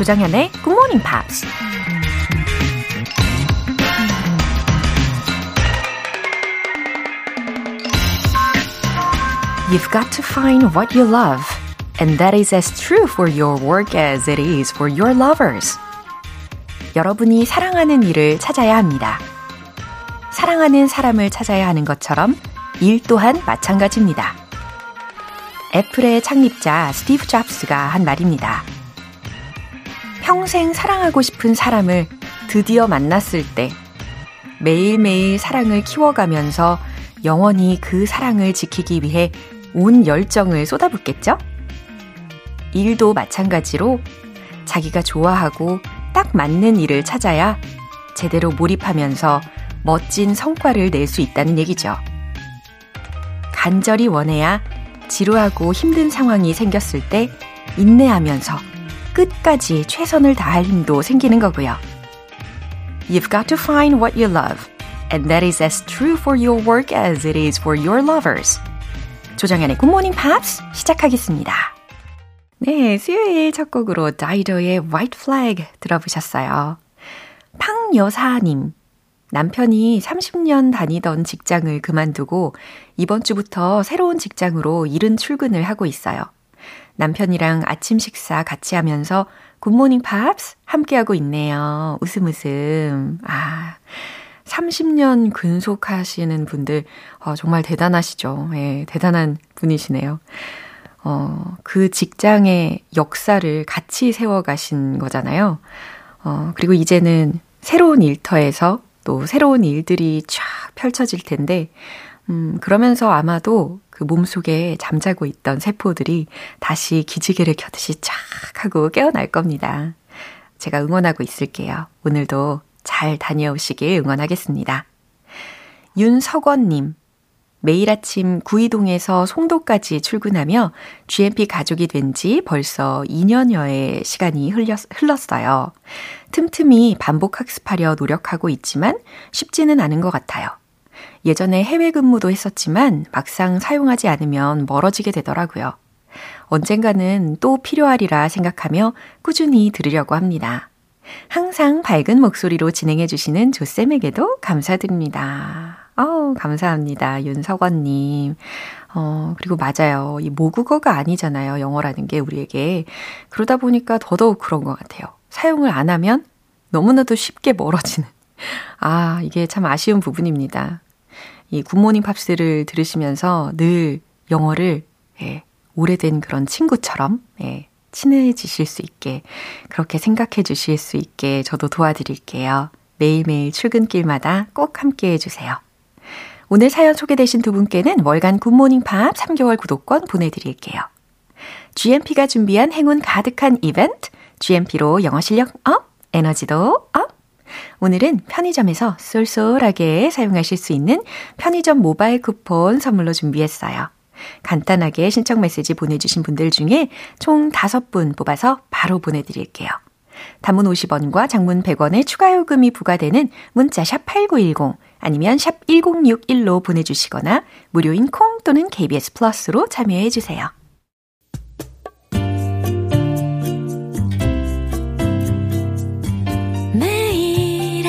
조정연의 Good Morning Pops. You've got to find what you love, and that is as true for your work as it is for your lovers. 여러분이 사랑하는 일을 찾아야 합니다. 사랑하는 사람을 찾아야 하는 것처럼 일 또한 마찬가지입니다. 애플의 창립자 스티브 잡스가 한 말입니다. 평생 사랑하고 싶은 사람을 드디어 만났을 때 매일매일 사랑을 키워가면서 영원히 그 사랑을 지키기 위해 온 열정을 쏟아붓겠죠? 일도 마찬가지로 자기가 좋아하고 딱 맞는 일을 찾아야 제대로 몰입하면서 멋진 성과를 낼 수 있다는 얘기죠. 간절히 원해야 지루하고 힘든 상황이 생겼을 때 인내하면서 끝까지 최선을 다할 힘도 생기는 거고요. You've got to find what you love, and that is as true for your work as it is for your lovers. 조정연의 Good Morning Pops 시작하겠습니다. 네, 수요일 첫 곡으로 Dido의 White Flag 들어보셨어요. 팡여사님. 남편이 30년 다니던 직장을 그만두고 이번 주부터 새로운 직장으로 이른 출근을 하고 있어요. 남편이랑 아침 식사 같이 하면서 굿모닝 팝스 함께하고 있네요. 웃음 웃음. 아, 30년 근속하시는 분들 정말 대단하시죠. 예, 대단한 분이시네요. 그 직장의 역사를 같이 세워가신 거잖아요. 그리고 이제는 새로운 일터에서 또 새로운 일들이 쫙 펼쳐질 텐데 그러면서 아마도 그 몸속에 잠자고 있던 세포들이 다시 기지개를 켜듯이 쫙 하고 깨어날 겁니다. 제가 응원하고 있을게요. 오늘도 잘 다녀오시길 응원하겠습니다. 윤석원님, 매일 아침 구의동에서 송도까지 출근하며 GMP 가족이 된 지 벌써 2년여의 시간이 흘렀어요. 틈틈이 반복학습하려 노력하고 있지만 쉽지는 않은 것 같아요. 예전에 해외 근무도 했었지만 막상 사용하지 않으면 멀어지게 되더라고요. 언젠가는 또 필요하리라 생각하며 꾸준히 들으려고 합니다. 항상 밝은 목소리로 진행해주시는 조쌤에게도 감사드립니다. 감사합니다. 윤석원님. 그리고 맞아요. 이 모국어가 아니잖아요. 영어라는 게 우리에게. 그러다 보니까 더더욱 그런 것 같아요. 사용을 안 하면 너무나도 쉽게 멀어지는. 아, 이게 참 아쉬운 부분입니다. 이 굿모닝 팝스를 들으시면서 늘 영어를 오래된 그런 친구처럼 친해지실 수 있게 그렇게 생각해 주실 수 있게 저도 도와드릴게요. 매일매일 출근길마다 꼭 함께해 주세요. 오늘 사연 소개되신 두 분께는 월간 굿모닝 팝 3개월 구독권 보내드릴게요. GMP가 준비한 행운 가득한 이벤트, GMP로 영어 실력 업, 에너지도 업! 오늘은 편의점에서 쏠쏠하게 사용하실 수 있는 편의점 모바일 쿠폰 선물로 준비했어요. 간단하게 신청 메시지 보내주신 분들 중에 총 5분 뽑아서 바로 보내드릴게요. 단문 50원과 장문 100원의 추가 요금이 부과되는 문자 샵 8910 아니면 샵 1061로 보내주시거나 무료인 콩 또는 KBS 플러스로 참여해주세요. 매일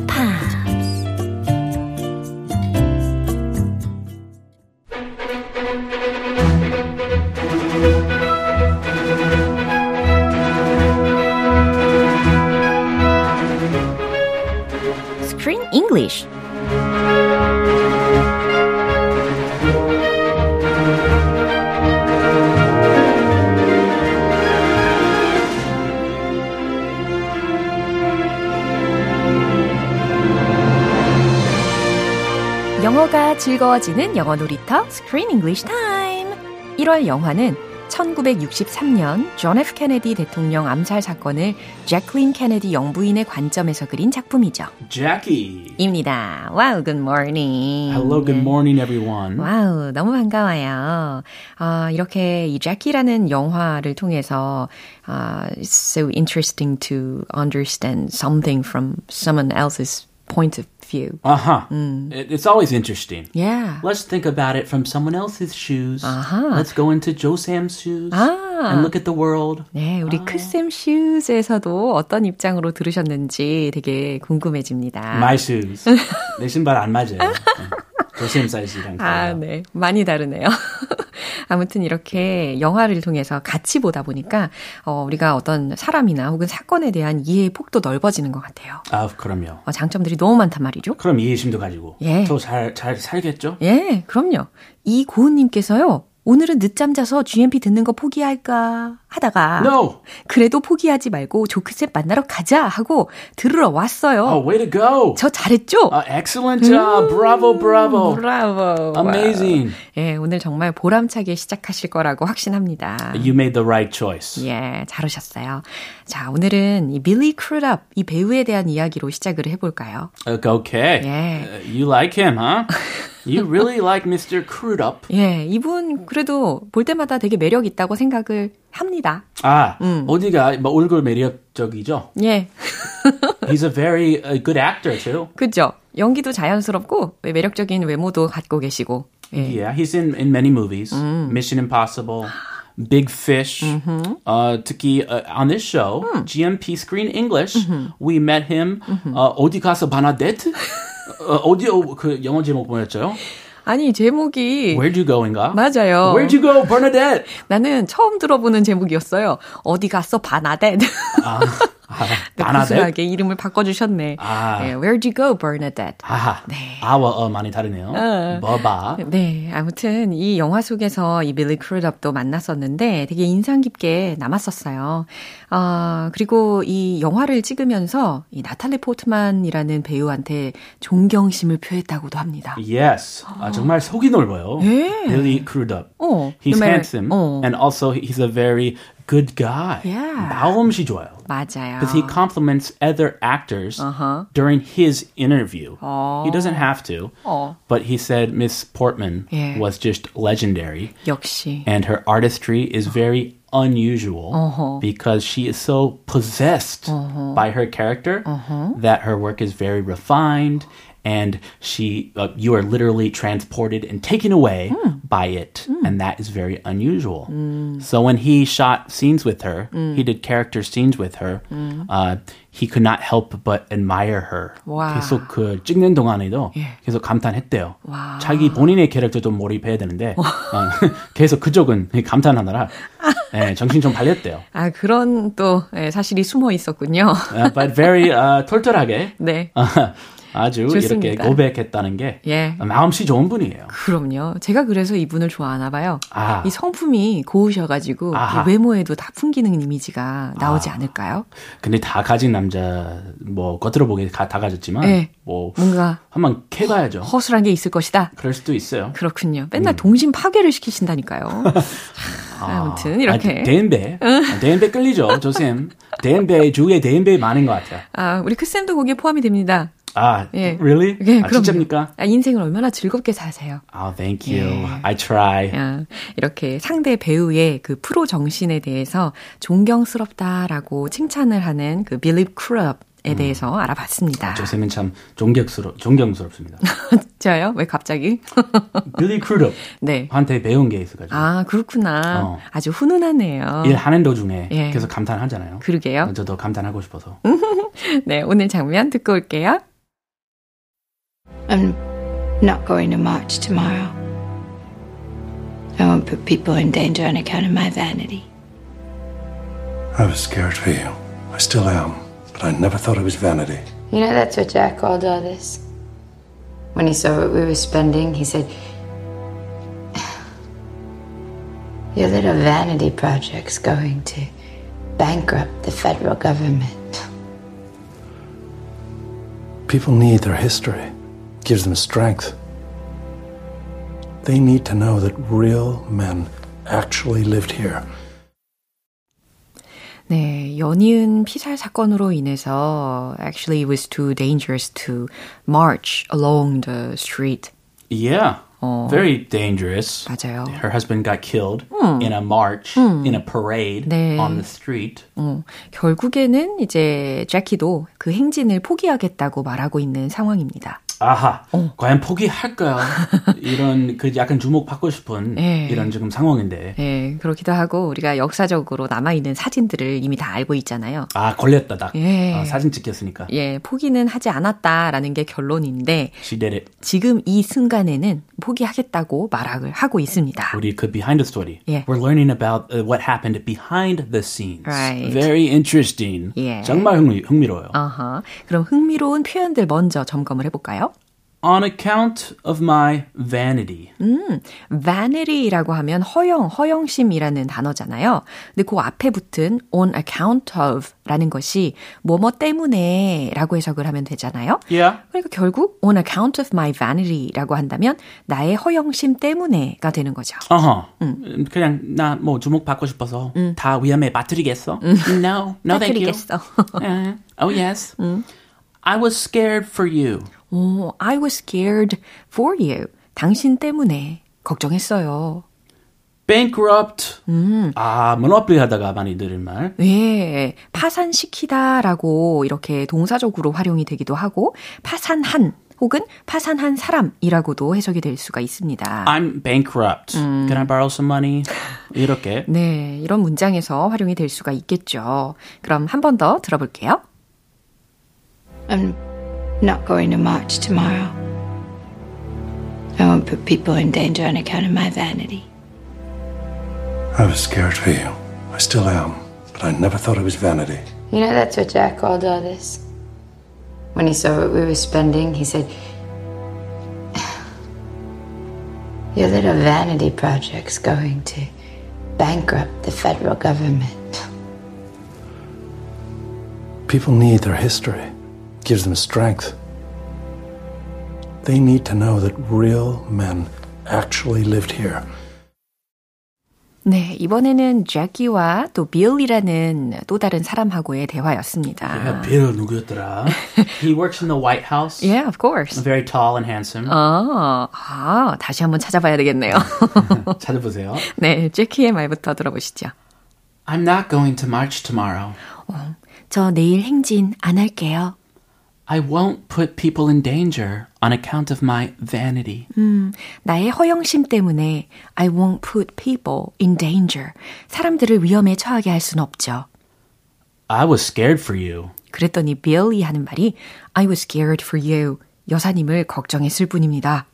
Pops. Screen English. 영어가 즐거워지는 영어 놀이터 Screen English Time. 1월 영화는 1963년 존 F. 케네디 대통령 암살 사건을 Jacqueline 케네디 영부인의 관점에서 그린 작품이죠. Jackie입니다. 와우, good morning. Hello, good morning, everyone. 와우, 너무 반가워요. 이렇게 이 Jackie라는 영화를 통해서 it's so interesting to understand something from someone else's point of view. Uh-huh. It's always interesting. Yeah. Let's think about it from someone else's shoes. Uh-huh. Let's go into Joe Sam's shoes and look at the world. 네, 우리 크쌤 shoes에서도 어떤 입장으로 들으셨는지 되게 궁금해집니다. My shoes. 내 신발 안 맞아요. 조 쌤 사이즈랑. 아, 네. 많이 다르네요. 아무튼 이렇게 영화를 통해서 같이 보다 보니까 우리가 어떤 사람이나 혹은 사건에 대한 이해의 폭도 넓어지는 것 같아요. 아, 그럼요. 장점들이 너무 많단 말이죠. 그럼 이해심도 가지고 예. 더 잘 살겠죠? 예, 그럼요. 이고은님께서요. 오늘은 늦잠 자서 GMP 듣는 거 포기할까 하다가 no. 그래도 포기하지 말고 조크쌤 만나러 가자 하고 들으러 왔어요. Oh, way to go. 저 잘했죠? Excellent job. Bravo, bravo. Bravo. Amazing. 예, 오늘 정말 보람차게 시작하실 거라고 확신합니다. You made the right choice. 예, 잘 오셨어요. 자, 오늘은 이 Billy Crudup 이 배우에 대한 이야기로 시작을 해볼까요? Okay. 예. You like him, huh? You really like Mr. Crudup. 예, 이분 그래도 볼 때마다 되게 매력 있다고 생각을 합니다. 아, 어디가 뭐 얼굴 매력적이죠? 예. He's a very good actor too. 그죠. 연기도 자연스럽고 매력적인 외모도 갖고 계시고. 예. Yeah, he's in many movies. Mission Impossible, Big Fish. 특히 on this show, GMP Screen English, we met him. 어디 가서 Bernadette? 어디요? 그 영어 제목 뭐였죠? 아니, 제목이 Where'd you go인가? 맞아요. Where'd you go, Bernadette? 나는 처음 들어보는 제목이었어요. 어디 갔어, Bernadette? 단순하게 이름을 바꿔주셨네. 아. 네, Where'd you go, Bernadette? 아하. 네. 아와 많이 다르네요. 뭐봐. 네, 아무튼 이 영화 속에서 이 빌리 크루둡도 만났었는데 되게 인상 깊게 남았었어요. 그리고 이 영화를 찍으면서 이 나탈리 포트만이라는 배우한테 존경심을 표했다고도 합니다. Yes. 정말 속이 넓어요. 예. 빌리 크루둡. He's handsome and also he's a very good guy. Yeah. 마음씨 좋아요. 맞아요. Because he compliments other actors during his interview. He doesn't have to. But he said Miss Portman was just legendary. 역시. And her artistry is very unusual because she is so possessed by her character that her work is very refined and she you are literally transported and taken away by it and that is very unusual. So when he shot scenes with her, he did character scenes with her. He could not help but admire her. 와. 계속 그 찍는 동안에도 계속 감탄했대요. 와. 자기 본인의 캐릭터 좀 몰입해야 되는데 계속 그쪽은 감탄하느라 네, 정신 좀 팔렸대요. 아, 그런 또 사실이 숨어 있었군요. But very 털털하게 네. 아주 좋습니다. 이렇게 고백했다는 게 예. 마음씨 좋은 분이에요. 그럼요. 제가 그래서 이분을 좋아하나 봐요. 아. 이 성품이 고우셔가지고 이 외모에도 다 풍기는 이미지가 나오지 않을까요? 근데 다 가진 남자 뭐 겉으로 보기에 다 가졌지만 예. 뭐 뭔가 한번 캐봐야죠. 허술한 게 있을 것이다. 그럴 수도 있어요. 그렇군요. 맨날 동심 파괴를 시키신다니까요. 아무튼 이렇게 대인배 끌리죠, 조쌤. 대인배 주위에 대인배 많은 것 같아요. 아, 우리 크쌤도 거기에 포함이 됩니다. 아, 예. really? 예, 진짜입니까? 아, 인생을 얼마나 즐겁게 사세요. Oh, thank you. 예. I try. 아, 이렇게 상대 배우의 그 프로 정신에 대해서 존경스럽다라고 칭찬을 하는 그 빌리 크루둡에 대해서 알아봤습니다. 조쌤은 참 존경스럽습니다. 저요? 왜 갑자기? 빌리 크루둡. 네. 한테 배운 게 있어가지고. 아, 그렇구나. 아주 훈훈하네요. 일하는 도중에 예. 계속 감탄하잖아요. 그러게요. 저도 감탄하고 싶어서. 네, 오늘 장면 듣고 올게요. I'm not going to march tomorrow. I won't put people in danger on account of my vanity. I was scared for you. I still am. But I never thought it was vanity. You know, that's what Jack called all this. When he saw what we were spending, he said, your little vanity project's going to bankrupt the federal government. People need their history. Gives them strength. They need to know that real men actually lived here. 네, 연이은 피살 사건으로 인해서 actually it was too dangerous to march along the street. Yeah, very dangerous. 맞아요. Her husband got killed in a march, in a parade 네. on the street. 결국에는 이제 재키도 그 행진을 포기하겠다고 말하고 있는 상황입니다. 아하, 과연 포기할까요? 이런 그 약간 주목받고 싶은 네. 이런 지금 상황인데. 네, 그렇기도 하고 우리가 역사적으로 남아있는 사진들을 이미 다 알고 있잖아요. 아, 걸렸다, 딱. 예. 아, 사진 찍혔으니까. 예, 포기는 하지 않았다라는 게 결론인데 지금 이 순간에는 포기하겠다고 말을 하고 있습니다. 우리 그 behind the story. 예. We're learning about what happened behind the scenes. Right. Very interesting. 예. 정말 흥미로워요. Uh-huh. 그럼 흥미로운 표현들 먼저 점검을 해볼까요? On account of my vanity. vanity라고 하면 허영심이라는 단어잖아요. 근데 그 앞에 붙은 on account of라는 것이 뭐뭐 때문에라고 해석을 하면 되잖아요. Yeah. 그러니까 결국 on account of my vanity라고 한다면 나의 허영심 때문에가 되는 거죠. 어허. 그냥 나 뭐 주목받고 싶어서 다 위험에 빠뜨리겠어? No, thank you. Oh, yes. I was scared for you. Oh, I was scared for you. 당신 때문에 걱정했어요. Bankrupt. 아, 무너뜨리하다가 많이 들은 말. 예, 파산시키다라고 이렇게 동사적으로 활용이 되기도 하고 파산한 혹은 파산한 사람이라고도 해석이 될 수가 있습니다. I'm bankrupt. Can I borrow some money? 이렇게. 네, 이런 문장에서 활용이 될 수가 있겠죠. 그럼 한 번 더 들어볼게요. I'm not going to march tomorrow. I won't put people in danger on account of my vanity. I was scared for you. I still am. But I never thought it was vanity. You know, that's what Jack called all this. When he saw what we were spending, he said, your little vanity project's going to bankrupt the federal government. People need their history. Gives them strength. They need to know that real men actually lived here. 네, 이번에는 Jackie와 또 Bill이라는 또 다른 사람하고의 대화였습니다. Yeah, Bill 누구였더라? He works in the White House. Yeah, of course. Very tall and handsome. 아, 다시 한번 찾아봐야 되겠네요. 찾아보세요. 네, Jackie의 말부터 들어보시죠. I'm not going to march tomorrow. 저 내일 행진 안 할게요. I won't put people in danger on account of my vanity. 나의 허영심 때문에 I won't put people in danger. 사람들을 위험에 처하게 할 수는 없죠. I was scared for you. 그랬더니 빌리 하는 말이 I was scared for you. 여사님을 걱정했을 뿐입니다.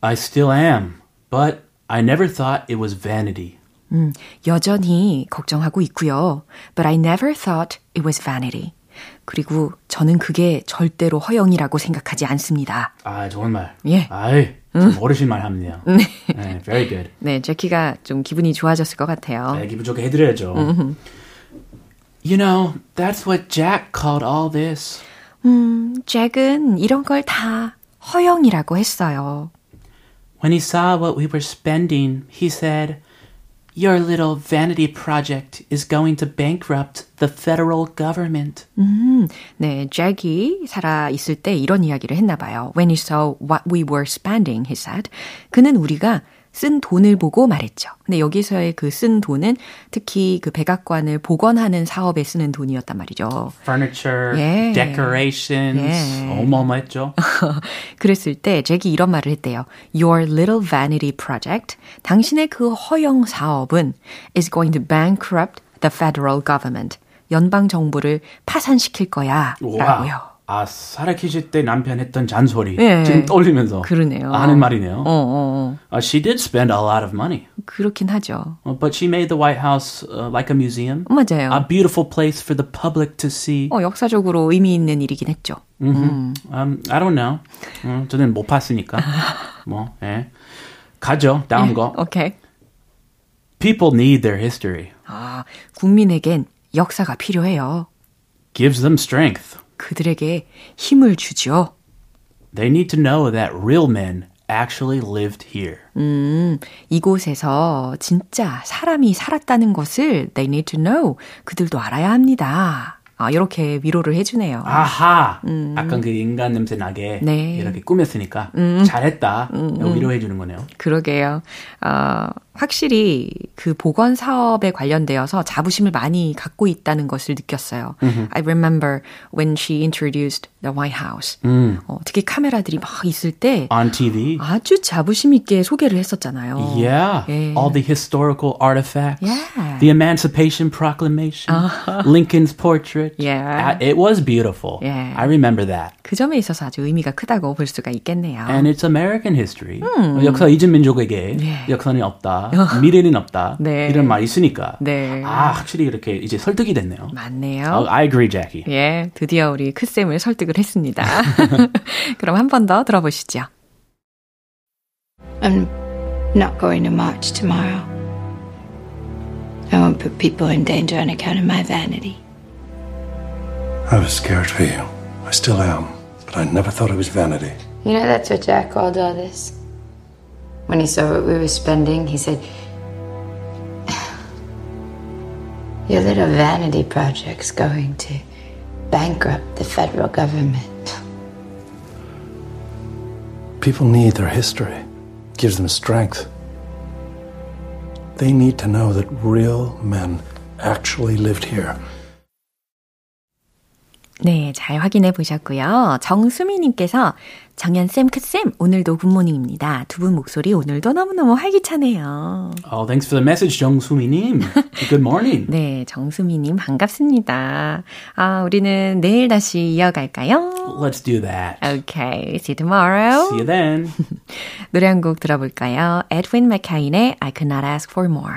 I still am, but I never thought it was vanity. 여전히 걱정하고 있고요. But I never thought it was vanity. 그리고 저는 그게 절대로 허영이라고 생각하지 않습니다. 아, 좋은 말. 예. 아이, 좀 어르신 말 합니다. 네. 네, very good. 네, 제키가 좀 기분이 좋아졌을 것 같아요. 네, 기분 좋게 해드려야죠. You know, that's what Jack called all this. 잭은 이런 걸 다 허영이라고 했어요. When he saw what we were spending, he said... Your little vanity project is going to bankrupt the federal government. 네, 잭이 살아 있을 때 이런 이야기를 했나 봐요. When he saw what we were spending, he said. 그는 우리가 쓴 돈을 보고 말했죠. 근데 여기서의 그 쓴 돈은 특히 그 백악관을 복원하는 사업에 쓰는 돈이었단 말이죠. Furniture, 예. decorations, 예. 어마어마했죠. 그랬을 때 잭이 이런 말을 했대요. Your little vanity project, 당신의 그 허영 사업은 is going to bankrupt the federal government. 연방 정부를 파산시킬 거야. 라고요. 아, 사라키시 때 남편 했던 잔소리. 예, 지금 떠올리면서. 그러네요. 아는 말이네요. She did spend a lot of money. 그렇긴 하죠. But she made the White House like a museum. 맞아요. A beautiful place for the public to see. 역사적으로 의미 있는 일이긴 했죠. I don't know. 저는 못 봤으니까. 뭐, 예. 가죠, 다음 예, 거. Okay. People need their history. 아, 국민에겐 역사가 필요해요. Gives them strength. 그들에게 힘을 주죠. They need to know that real men actually lived here. 이곳에서 진짜 사람이 살았다는 것을 they need to know. 그들도 알아야 합니다. 아, 이렇게 위로를 해주네요. 아하! 약간 그 인간 냄새 나게 네. 이렇게 꾸몄으니까 잘했다. 위로해주는 거네요. 그러게요. 확실히 그 보건 사업에 관련되어서 자부심을 많이 갖고 있다는 것을 느꼈어요. I remember when she introduced the White House. 특히 카메라들이 막 있을 때 On TV. 아주 자부심 있게 소개를 했었잖아요. Yeah. 예. All the historical artifacts. Yeah. The Emancipation Proclamation. Lincoln's portrait. Yeah. It was beautiful. Yeah. I remember that. 그 점에 있어서 아주 의미가 크다고 볼 수가 있겠네요. And it's American history. 역사 잊은 민족에게 예. 역사는 없다. 미래는 없다. 네. 이런 말이 있으니까. 네. 아, 확실히 이렇게 이제 설득이 됐네요. 맞네요. I agree, Jackie. 예, 드디어 우리 크쌤을 설득을 했습니다. 그럼 한 번 더 들어보시죠. I'm not going to march tomorrow. I won't put people in danger on account of my vanity. I was scared for you. I still am. But I never thought it was vanity. You know, that's what Jack called all this. When he saw what we were spending, he said, your little vanity project's going to bankrupt the federal government. People need their history. It gives them strength. They need to know that real men actually lived here. 네, 잘 확인해 보셨고요. 정수미님께서 정연쌤, 크쌤, 오늘도 굿모닝입니다. 두 분 목소리 오늘도 너무너무 활기차네요. Oh, thanks for the message, 정수미님. Good morning. 네, 정수미님 반갑습니다. 아, 우리는 내일 다시 이어갈까요? Let's do that. Okay, see you tomorrow. See you then. 노래 한 곡 들어볼까요? Edwin McCain의 I could not ask for more.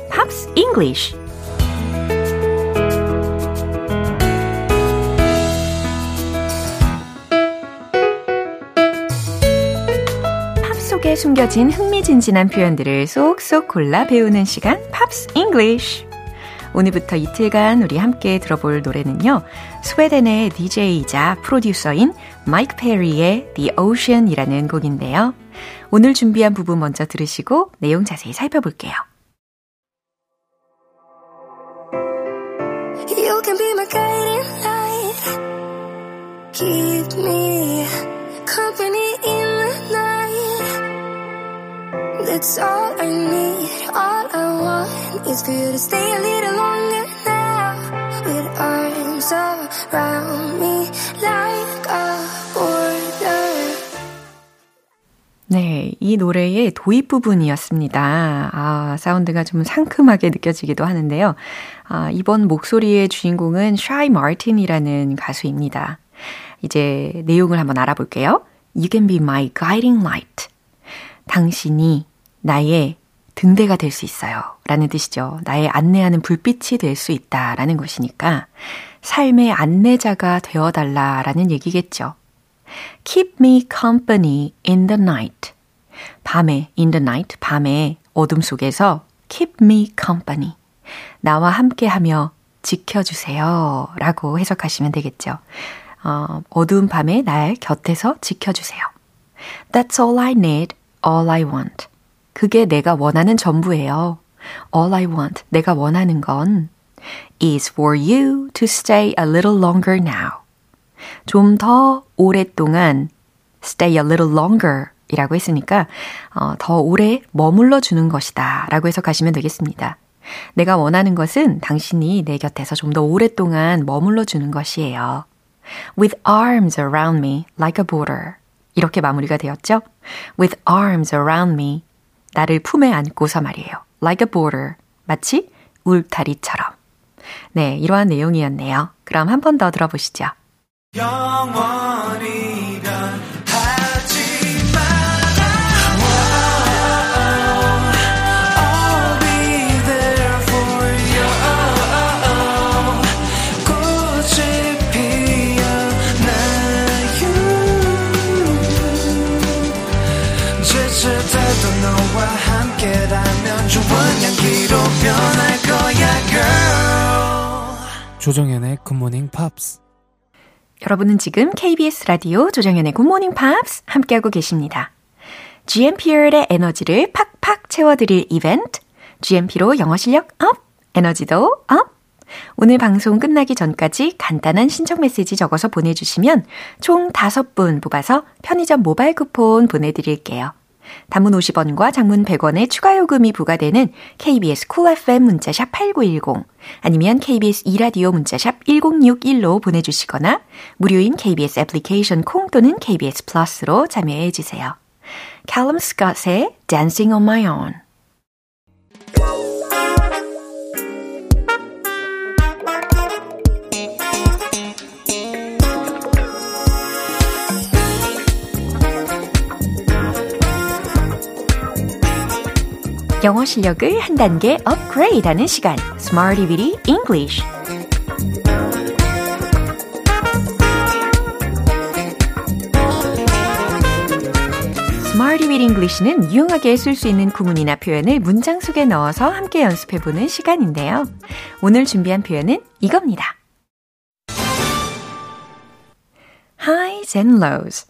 Pops English. 팝 속에 숨겨진 흥미진진한 표현들을 쏙쏙 골라 배우는 시간 Pops English. 오늘부터 이틀간 우리 함께 들어볼 노래는요. 스웨덴의 DJ이자 프로듀서인 마이크 페리의 The Ocean이라는 곡인데요. 오늘 준비한 부분 먼저 들으시고 내용 자세히 살펴볼게요. You can be my guiding light. Keep me company in the night. That's all I need. All I want is for you to stay a little longer now. With arms around me like a border. 네, 이 노래의 도입 부분이었습니다. 아, 사운드가 좀 상큼하게 느껴지기도 하는데요. 아, 이번 목소리의 주인공은 샤이 마틴이라는 가수입니다. 이제 내용을 한번 알아볼게요. You can be my guiding light. 당신이 나의 등대가 될 수 있어요. 라는 뜻이죠. 나의 안내하는 불빛이 될 수 있다라는 것이니까 삶의 안내자가 되어달라라는 얘기겠죠. Keep me company in the night. 밤에, in the night, 밤에 어둠 속에서 keep me company. 나와 함께하며 지켜주세요. 라고 해석하시면 되겠죠. 어두운 밤에 날 곁에서 지켜주세요. That's all I need, all I want. 그게 내가 원하는 전부예요. All I want, 내가 원하는 건 is for you to stay a little longer now. 좀 더 오랫동안 stay a little longer 이라고 했으니까 더 오래 머물러 주는 것이다 라고 해석하시면 되겠습니다. 내가 원하는 것은 당신이 내 곁에서 좀 더 오랫동안 머물러 주는 것이에요. With arms around me like a border. 이렇게 마무리가 되었죠? With arms around me. 나를 품에 안고서 말이에요. Like a border. 마치 울타리처럼. 네, 이러한 내용이었네요. 그럼 한 번 더 들어보시죠. 영원히 조정연의 굿모닝 팝스. 여러분은 지금 KBS 라디오 조정연의 굿모닝 팝스 함께하고 계십니다. GMP의 에너지를 팍팍 채워드릴 이벤트, GMP로 영어 실력 업, 에너지도 업. 오늘 방송 끝나기 전까지 간단한 신청 메시지 적어서 보내주시면 총 5분 뽑아서 편의점 모바일 쿠폰 보내드릴게요. 단문 50원과 장문 100원의 추가 요금이 부과되는 KBS Cool FM 문자샵 8910 아니면 KBS e라디오 문자샵 1061로 보내주시거나 무료인 KBS 애플리케이션 콩 또는 KBS 플러스로 참여해주세요. Callum Scott의 Dancing on My Own. 영어 실력을 한 단계 업그레이드하는 시간, Smarty Bitty English. Smarty Bitty English는 유용하게 쓸 수 있는 구문이나 표현을 문장 속에 넣어서 함께 연습해보는 시간인데요. 오늘 준비한 표현은 이겁니다. Highs and lows.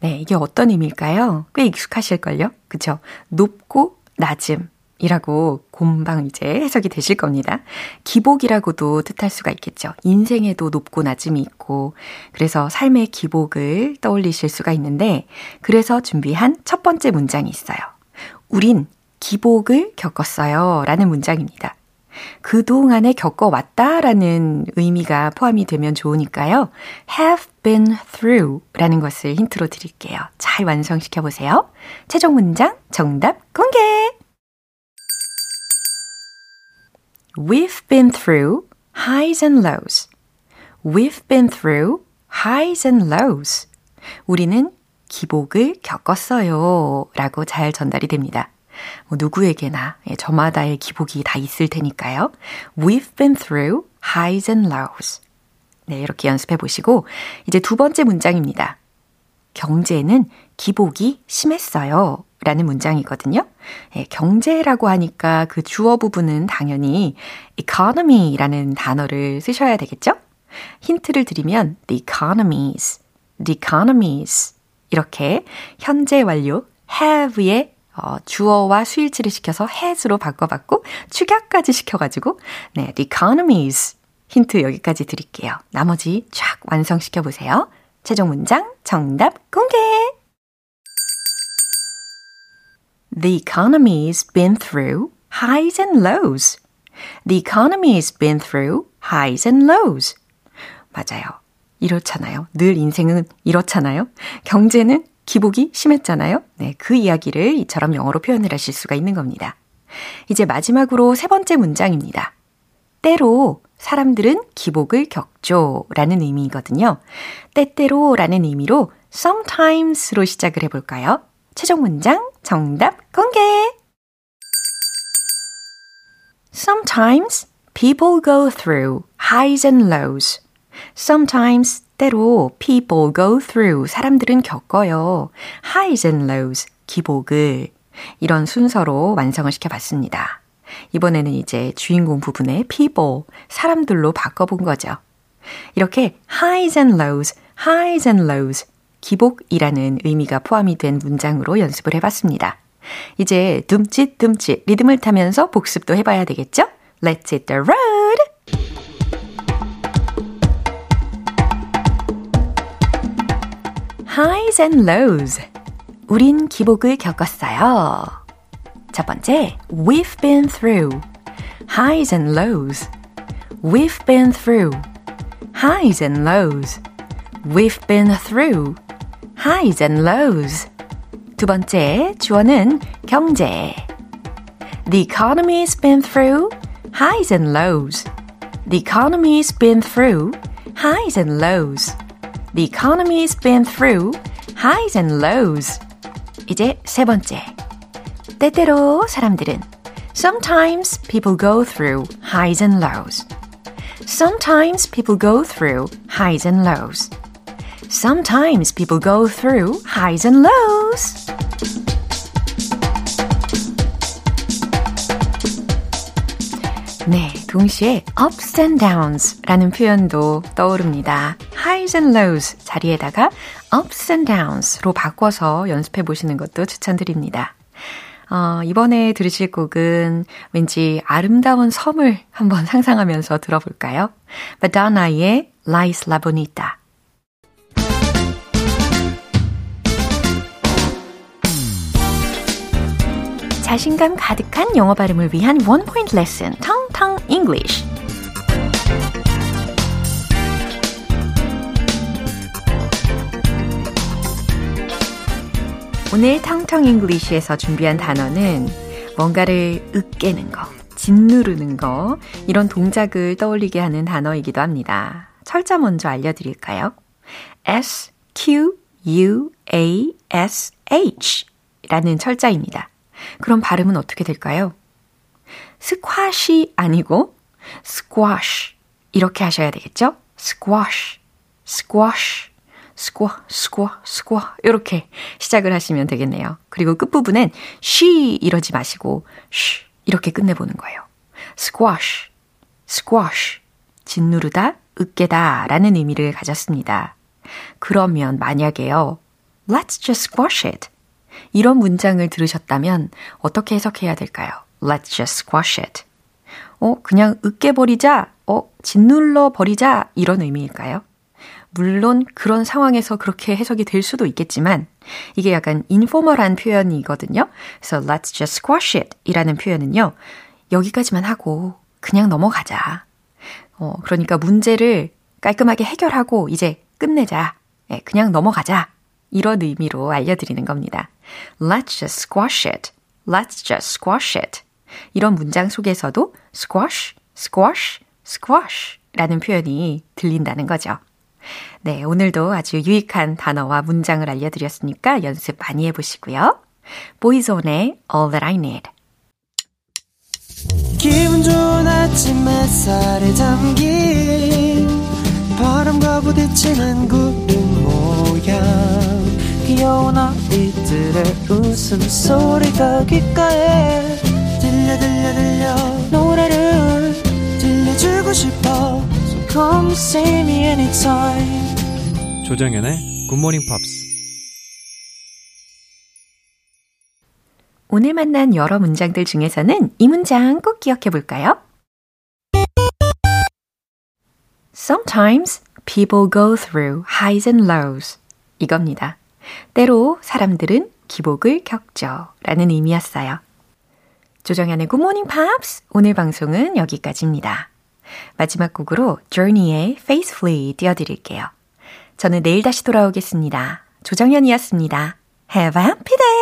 네, 이게 어떤 의미일까요? 꽤 익숙하실걸요? 그쵸? 높고 낮음이라고 곰방 이제 해석이 되실 겁니다. 기복이라고도 뜻할 수가 있겠죠. 인생에도 높고 낮음이 있고, 그래서 삶의 기복을 떠올리실 수가 있는데, 그래서 준비한 첫 번째 문장이 있어요. 우린 기복을 겪었어요 라는 문장입니다. 그동안에 겪어왔다라는 의미가 포함이 되면 좋으니까요. have been through 라는 것을 힌트로 드릴게요. 잘 완성시켜보세요. 최종 문장 정답 공개! We've been through highs and lows. We've been through highs and lows. 우리는 기복을 겪었어요 라고 잘 전달이 됩니다. 뭐 누구에게나 저마다의 기복이 다 있을 테니까요. We've been through highs and lows. 네, 이렇게 연습해 보시고 이제 두 번째 문장입니다. 경제는 기복이 심했어요 라는 문장이거든요. 네, 경제라고 하니까 그 주어 부분은 당연히 economy라는 단어를 쓰셔야 되겠죠? 힌트를 드리면 the economies 이렇게 현재 완료 have의 주어와 수일치를 시켜서 has로 바꿔봤고 축약까지 시켜가지고 네, the economies 힌트 여기까지 드릴게요. 나머지 쫙 완성시켜보세요. 최종 문장 정답 공개! The economy's been through highs and lows. The economy's been through highs and lows. 맞아요. 이렇잖아요. 늘 인생은 이렇잖아요. 경제는 기복이 심했잖아요. 네, 그 이야기를 이처럼 영어로 표현을 하실 수가 있는 겁니다. 이제 마지막으로 세 번째 문장입니다. 때로 사람들은 기복을 겪죠 라는 의미이거든요. 때때로 라는 의미로 sometimes로 시작을 해볼까요? 최종 문장 정답 공개! Sometimes people go through highs and lows. Sometimes 때로 people go through, 사람들은 겪어요. highs and lows, 기복을. 이런 순서로 완성을 시켜봤습니다. 이번에는 이제 주인공 부분의 people, 사람들로 바꿔본 거죠. 이렇게 highs and lows, 기복이라는 의미가 포함이 된 문장으로 연습을 해봤습니다. 이제 둠칫둠칫 리듬을 타면서 복습도 해봐야 되겠죠? Let's hit the road! Highs and lows. 우린 기복을 겪었어요. 첫 번째, we've been through highs and lows. We've been through highs and lows. We've been through highs and lows. 두 번째, 주어는 경제. The economy's been through highs and lows. The economy's been through highs and lows. The economy's been through highs and lows. 이제 세 번째. 때때로 사람들은 Sometimes people go through highs and lows. Sometimes people go through highs and lows. Sometimes people go through highs and lows. 네, 동시에 ups and downs라는 표현도 떠오릅니다. highs and lows 자리에다가 ups and downs로 바꿔서 연습해 보시는 것도 추천드립니다. 이번에 들으실 곡은 왠지 아름다운 섬을 한번 상상하면서 들어볼까요? Madonna의 La isla Bonita. 자신감 가득한 영어 발음을 위한 원 포인트 레슨, 텅텅 English. 오늘 텅텅 잉글리시에서 준비한 단어는 뭔가를 으깨는 거, 짓누르는 거, 이런 동작을 떠올리게 하는 단어이기도 합니다. 철자 먼저 알려드릴까요? S, Q, U, A, S, H 라는 철자입니다. 그럼 발음은 어떻게 될까요? 스쿼시 아니고 squash 이렇게 하셔야 되겠죠? squash, squash, squash, squash, squash 이렇게 시작을 하시면 되겠네요. 그리고 끝부분엔 she 이러지 마시고 sh 이렇게 끝내보는 거예요. squash, squash 짓누르다, 으깨다 라는 의미를 가졌습니다. 그러면 만약에요. Let's just squash it. 이런 문장을 들으셨다면 어떻게 해석해야 될까요? Let's just squash it. 그냥 으깨버리자, 짓눌러버리자 이런 의미일까요? 물론 그런 상황에서 그렇게 해석이 될 수도 있겠지만 이게 약간 인포멀한 표현이거든요. 그래서 let's just squash it 이라는 표현은요. 여기까지만 하고 그냥 넘어가자. 그러니까 문제를 깔끔하게 해결하고 이제 끝내자. 그냥 넘어가자. 이런 의미로 알려드리는 겁니다. Let's just squash it. Let's just squash it. 이런 문장 속에서도 squash, squash, squash 라는 표현이 들린다는 거죠. 네, 오늘도 아주 유익한 단어와 문장을 알려드렸으니까 연습 많이 해보시고요. Boyzone의 All That I Need. 기분 좋은 아침 햇살에 담긴 바람과 부딪히는 구름 모양 귀여운 아이들의 웃음소리가 귓가에 들려 들려 들려 노래를 들려주고 싶어 So come see me anytime 조정연의 굿모닝 팝스 오늘 만난 여러 문장들 중에서는 이 문장 꼭 기억해 볼까요? Sometimes people go through highs and lows 이겁니다. 때로 사람들은 기복을 겪죠. 라는 의미였어요. 조정연의 굿모닝 팝스 오늘 방송은 여기까지입니다. 마지막 곡으로 Journey의 Faithfully 띄워드릴게요. 저는 내일 다시 돌아오겠습니다. 조정연이었습니다. Have a happy day!